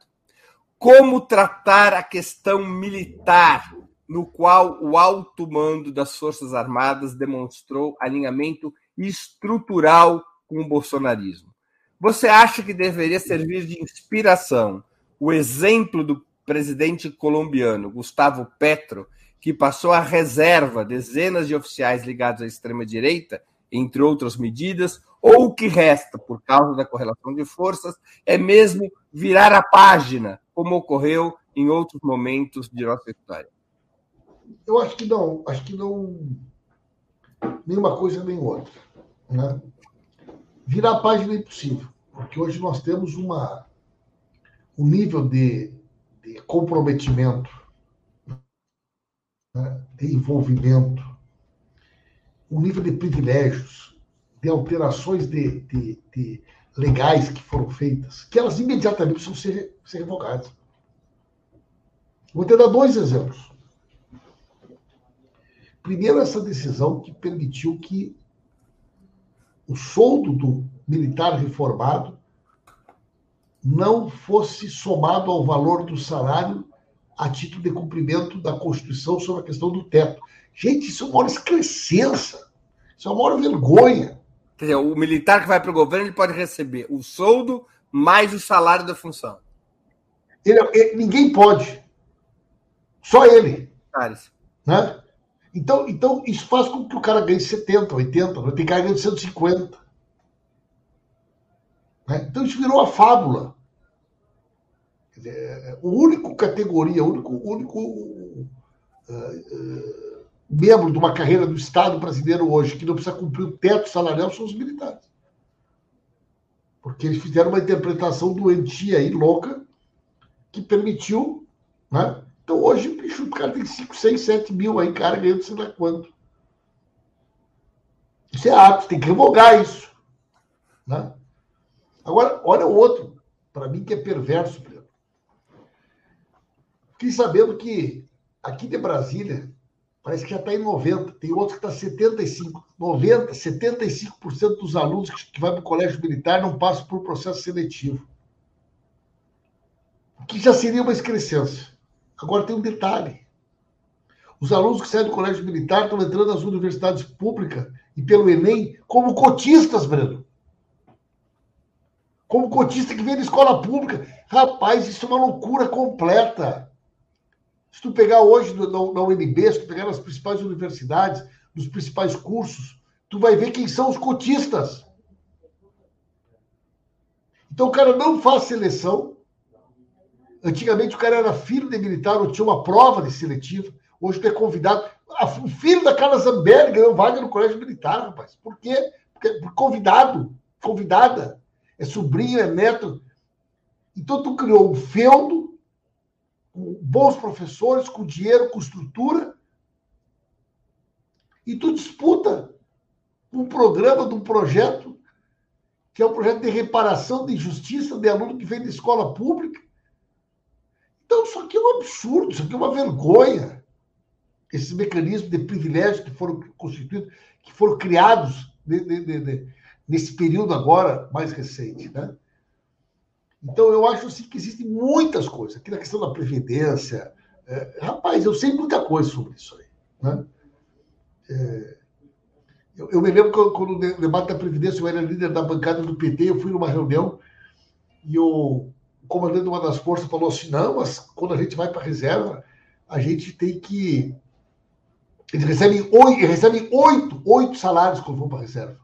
Como tratar a questão militar, no qual o alto mando das Forças Armadas demonstrou alinhamento estrutural com o bolsonarismo? Você acha que deveria servir de inspiração o exemplo do presidente colombiano, Gustavo Petro, que passou à reserva dezenas de oficiais ligados à extrema-direita, entre outras medidas, ou o que resta, por causa da correlação de forças, é mesmo virar a página, como ocorreu em outros momentos de nossa história? Eu acho que não. Acho que não. Nenhuma coisa nem outra. Né? Virar a página é impossível, porque hoje nós temos um nível de comprometimento, né, de envolvimento, um nível de privilégios, de alterações de legais que foram feitas, que elas imediatamente precisam ser revogadas. Vou te dar dois exemplos. Primeiro, essa decisão que permitiu que o soldo do militar reformado não fosse somado ao valor do salário a título de cumprimento da Constituição sobre a questão do teto. Gente, isso é uma maior excrescência. Isso é uma maior vergonha. Quer dizer, o militar que vai para o governo ele pode receber o soldo mais o salário da função. Ninguém pode. Só ele. Né? Então, isso faz com que o cara ganhe 70, 80, tem cara ganhando 150. Né? Então, isso virou uma fábula. Quer dizer, o único membro de uma carreira do Estado brasileiro hoje que não precisa cumprir o teto salarial são os militares. Porque eles fizeram uma interpretação doentia e louca que permitiu, né? Então, hoje, bicho, o cara tem 5, 6, 7 mil aí, cara, ganhando sei lá quanto. Isso é apto, tem que revogar isso. Né? Agora, olha o outro, para mim, que é perverso, Breno. Fiquei sabendo que aqui de Brasília, parece que já está em 90, tem outro que está 75, 90, 75% dos alunos que vai para o colégio militar não passam por processo seletivo. O que já seria uma excrescência. Agora tem um detalhe. Os alunos que saem do colégio militar estão entrando nas universidades públicas e pelo Enem como cotistas, Breno. Como cotista que vem da escola pública. Rapaz, isso é uma loucura completa. Se tu pegar hoje na UNB, se tu pegar nas principais universidades, nos principais cursos, tu vai ver quem são os cotistas. Então o cara não faz seleção. Antigamente, o cara era filho de militar, não tinha uma prova de seletiva. Hoje, tu é convidado. O filho da Carla Zambelli ganhou vaga no colégio militar, rapaz. Por quê? Porque convidado, convidada. É sobrinho, é neto. Então, tu criou um feudo, com bons professores, com dinheiro, com estrutura. E tu disputa um programa de um projeto, que é um projeto de reparação de injustiça de aluno que vem da escola pública. Então, isso aqui é um absurdo, isso aqui é uma vergonha. Esses mecanismos de privilégio que foram constituídos, que foram criados nesse período agora mais recente. Né? Então, eu acho assim, que existem muitas coisas. Aqui na questão da Previdência... rapaz, eu sei muita coisa sobre isso aí. Né? Eu me lembro que quando no debate da Previdência eu era líder da bancada do PT, eu fui numa reunião e o comandante de uma das forças falou assim, não, mas quando a gente vai para a reserva, a gente tem que... Eles recebem oito salários quando vão para a reserva. Eu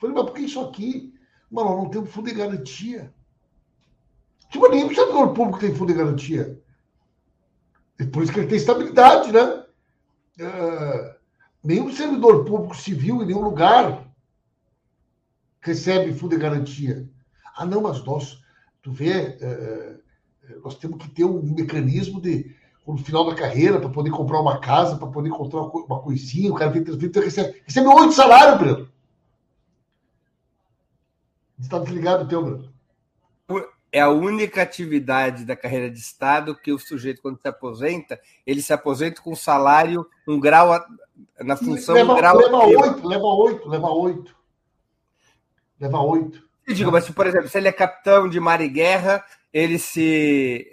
falei, mas por que isso aqui? Mano, não tem um fundo de garantia. Tipo, nem o servidor público tem fundo de garantia. É por isso que ele tem estabilidade, né? Nenhum servidor público civil em nenhum lugar recebe fundo de garantia. Ah, não, mas nós, tu vê, nós temos que ter um mecanismo de, no final da carreira, para poder comprar uma casa, para poder comprar uma coisinha, o cara vem transferido, recebe 8 salários, Breno. Você está desligado, teu, Breno. É a única atividade da carreira de Estado que o sujeito, quando se aposenta, ele se aposenta com salário, um grau, na função, leva, um grau... Leva oito. Digo, mas, por exemplo, se ele é capitão de mar e guerra, ele se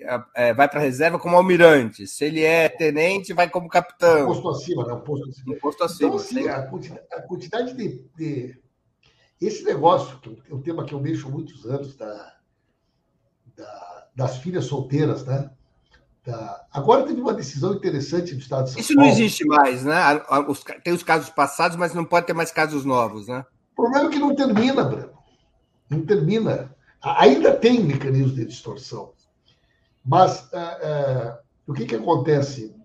vai para a reserva como almirante. Se ele é tenente, vai como capitão. Posto acima. Então, assim, a quantidade de... Esse negócio, que é um tema que eu mexo há muitos anos, das filhas solteiras, né? Agora teve uma decisão interessante do Estado de São Paulo. Isso não existe mais, né? Tem os casos passados, mas não pode ter mais casos novos, né? O problema é que não termina, Breno. Não termina. Ainda tem mecanismos de distorção. Mas o que acontece?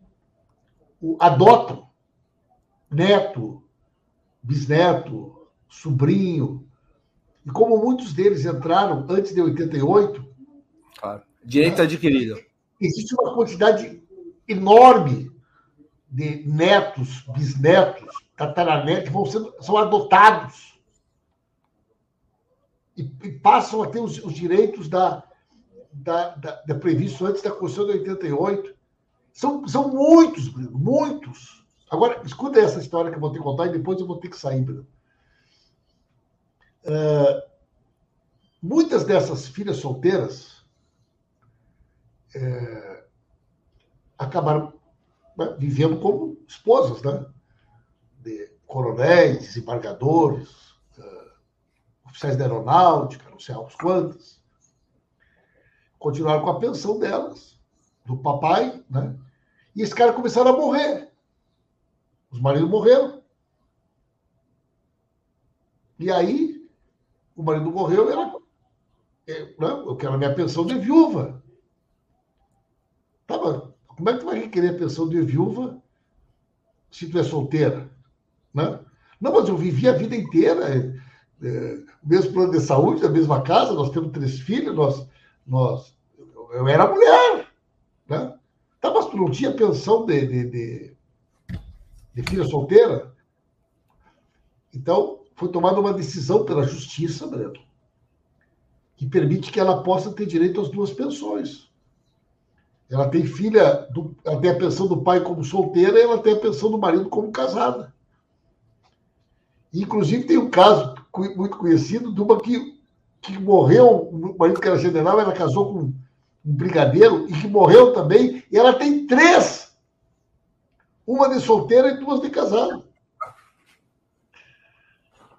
Adotam neto, bisneto, sobrinho. E como muitos deles entraram antes de 88... Claro. Direito adquirido. Existe uma quantidade enorme de netos, bisnetos, tataranetos, são adotados e passam a ter os direitos da previsto antes da Constituição de 88. São muitos, Breno, muitos. Agora, escuta essa história que eu vou ter que contar e depois eu vou ter que sair, Breno. Muitas dessas filhas solteiras acabaram vivendo como esposas, né? De coronéis, desembargadores, oficiais da aeronáutica, não sei aos quantos. Continuaram com a pensão delas, do papai, né? E esses caras começaram a morrer. Os maridos morreram. E aí, o marido morreu e ela... Eu quero a minha pensão de viúva. Tá, mas como é que tu vai querer a pensão de viúva se tu é solteira? Né? Não, mas eu vivi a vida inteira. Mesmo plano de saúde, a mesma casa, nós temos 3 filhos, eu era mulher. Né? Tá, mas tu não tinha pensão de filha solteira? Então, foi tomada uma decisão pela justiça, Breno, que permite que ela possa ter direito às 2 pensões. Ela tem filha, ela tem a pensão do pai como solteira e ela tem a pensão do marido como casada. E, inclusive, tem um caso muito conhecido de uma que morreu, o marido que era general, ela casou com um brigadeiro e que morreu também, e ela tem 3, uma de solteira e 2 de casada.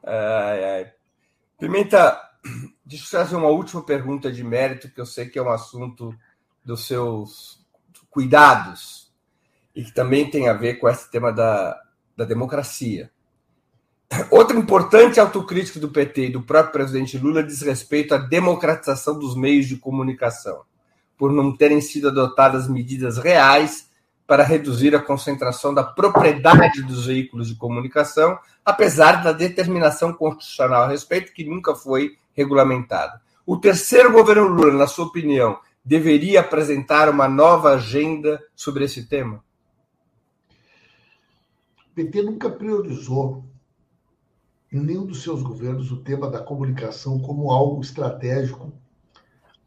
Ai, ai. Pimenta, deixa eu trazer uma última pergunta de mérito, que eu sei que é um assunto dos seus cuidados e que também tem a ver com esse tema da democracia. Outro importante autocrítico do PT e do próprio presidente Lula diz respeito à democratização dos meios de comunicação, por não terem sido adotadas medidas reais para reduzir a concentração da propriedade dos veículos de comunicação, apesar da determinação constitucional a respeito, que nunca foi regulamentada. O terceiro governo Lula, na sua opinião, deveria apresentar uma nova agenda sobre esse tema? O PT nunca priorizou, em nenhum dos seus governos, o tema da comunicação como algo estratégico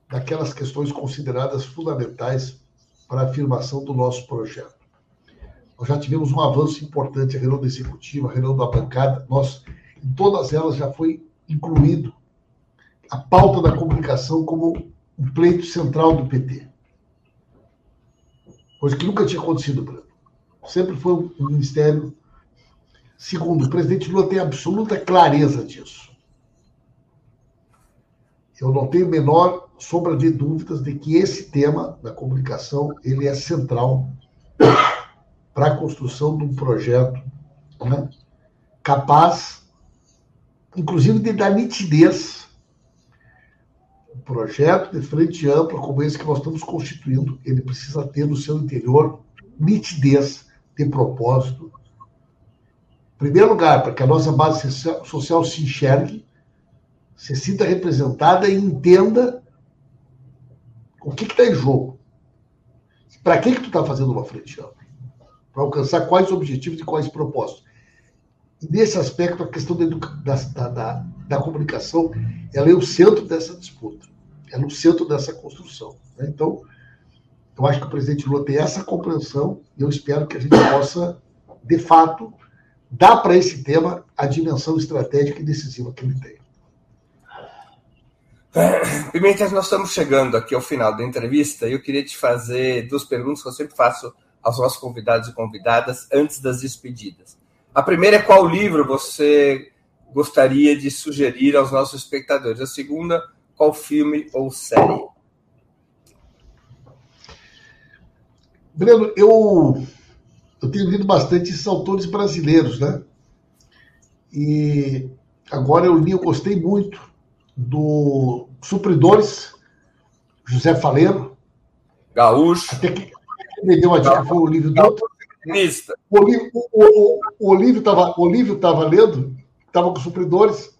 daquelas questões consideradas fundamentais para a afirmação do nosso projeto. Nós já tivemos um avanço importante, a reunião da executiva, a reunião da bancada, em todas elas já foi incluído a pauta da comunicação como um pleito central do PT. Coisa que nunca tinha acontecido, Breno. Sempre foi um ministério. Segundo, o presidente Lula tem absoluta clareza disso. Eu não tenho a menor sombra de dúvidas de que esse tema da comunicação ele é central para a construção de um projeto, né, capaz, inclusive, de dar nitidez. Um projeto de frente ampla como esse que nós estamos constituindo, ele precisa ter no seu interior nitidez de propósito. Em primeiro lugar, para que a nossa base social se enxergue, se sinta representada e entenda o que está em jogo. Para que tu está fazendo uma frente ampla? Para alcançar quais objetivos e quais propósitos. E nesse aspecto, a questão da comunicação, ela é o centro dessa disputa. Ela é o centro dessa construção. Né? Então, eu acho que o presidente Lula tem essa compreensão e eu espero que a gente possa, de fato, dar para esse tema a dimensão estratégica e decisiva que ele tem. Pimenta, nós estamos chegando aqui ao final da entrevista e eu queria te fazer 2 perguntas que eu sempre faço aos nossos convidados e convidadas antes das despedidas. A primeira é qual livro você gostaria de sugerir aos nossos espectadores? A segunda, qual filme ou série? Breno, eu tenho lido bastante esses autores brasileiros, né? E agora eu gostei muito do Supridores, José Faleiro. Gaúcho. Até que me deu uma dica, foi o Olívio Douto. O Olívio estava lendo, estava com Supridores.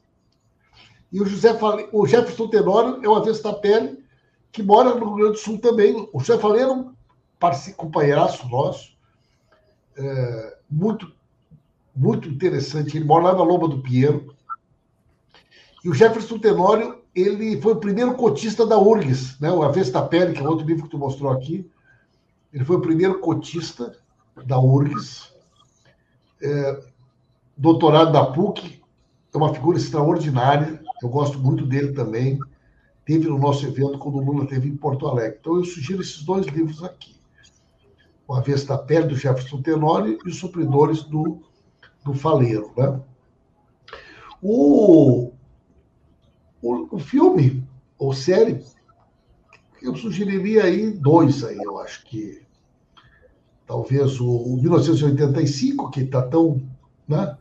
E o Jefferson Tenório é um avestapele que mora no Rio Grande do Sul também. O José Faleiro é um companheiraço nosso. muito interessante. Ele mora lá na Lomba do Pinheiro. E o Jefferson Tenório, ele foi o primeiro cotista da URGS, né? O A Vez da Pele, que é outro livro que tu mostrou aqui. Ele foi o primeiro cotista da URGS. Doutorado da PUC, é uma figura extraordinária. Eu gosto muito dele também. Teve no nosso evento, quando o Lula teve em Porto Alegre. Então, eu sugiro esses dois livros aqui. O A Vez da Pele, do Jefferson Tenório, e Os Supridores do Faleiro, né? O filme ou série, eu sugeriria aí dois aí, eu acho que talvez o 1985, que está tão, né,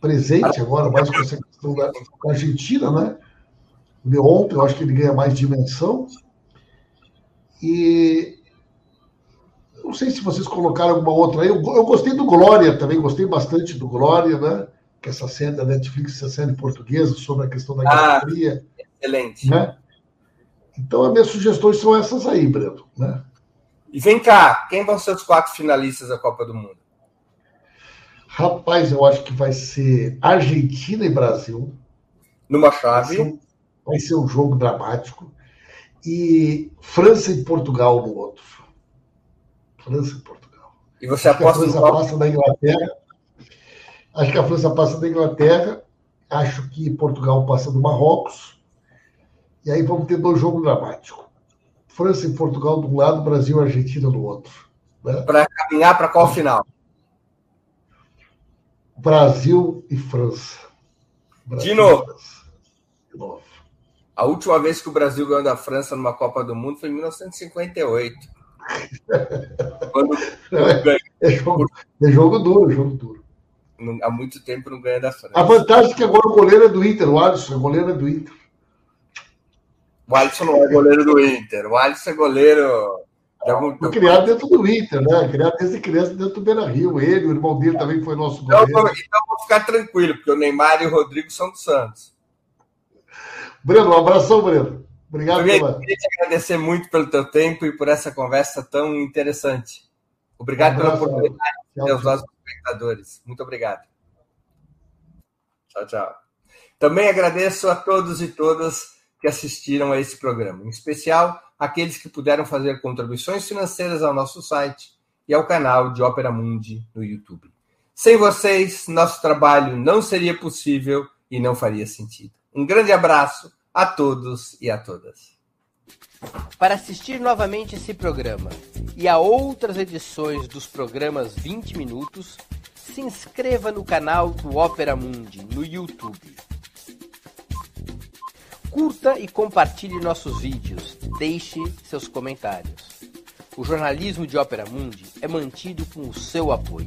presente agora, mais com essa questão da Argentina, né? O Leon, eu acho que ele ganha mais dimensão. E não sei se vocês colocaram alguma outra aí. Eu gostei do Glória também, gostei bastante do Glória, né? Que essa série da Netflix, essa série portuguesa sobre a questão da Guerra Fria. Excelente. Né? Então, as minhas sugestões são essas aí, Breno, né? E vem cá, quem vão ser os 4 finalistas da Copa do Mundo? Rapaz, eu acho que vai ser Argentina e Brasil. Numa chave. Vai ser um jogo dramático. E França e Portugal no outro. França e Portugal. E você aposta que a França passa da Inglaterra? Acho que a França passa da Inglaterra, acho que Portugal passa do Marrocos, e aí vamos ter dois jogos dramáticos. França e Portugal de um lado, Brasil e Argentina do outro. Né? Para caminhar para qual final? Brasil e França. Brasil De novo. A última vez que o Brasil ganhou da França numa Copa do Mundo foi em 1958. É jogo duro. Há muito tempo não ganha da França. A vantagem é que agora o goleiro é do Inter, o Alisson é goleiro do Inter. O Alisson não é goleiro do Inter, o Alisson é goleiro... Criado dentro do Inter, né? Criado desde criança dentro do Beira-Rio. Ele, o irmão dele também foi nosso goleiro. Então vou ficar tranquilo, porque o Neymar e o Rodrigo são do Santos. Breno, um abração, Breno. Obrigado. Eu queria te agradecer muito pelo teu tempo e por essa conversa tão interessante. Obrigado pela oportunidade e aos nossos espectadores. Muito obrigado. Tchau, tchau. Também agradeço a todos e todas que assistiram a esse programa, em especial aqueles que puderam fazer contribuições financeiras ao nosso site e ao canal de Opera Mundi no YouTube. Sem vocês, nosso trabalho não seria possível e não faria sentido. Um grande abraço a todos e a todas. Para assistir novamente esse programa e a outras edições dos programas 20 Minutos, se inscreva no canal do Opera Mundi no YouTube. Curta e compartilhe nossos vídeos, deixe seus comentários. O jornalismo de Opera Mundi é mantido com o seu apoio.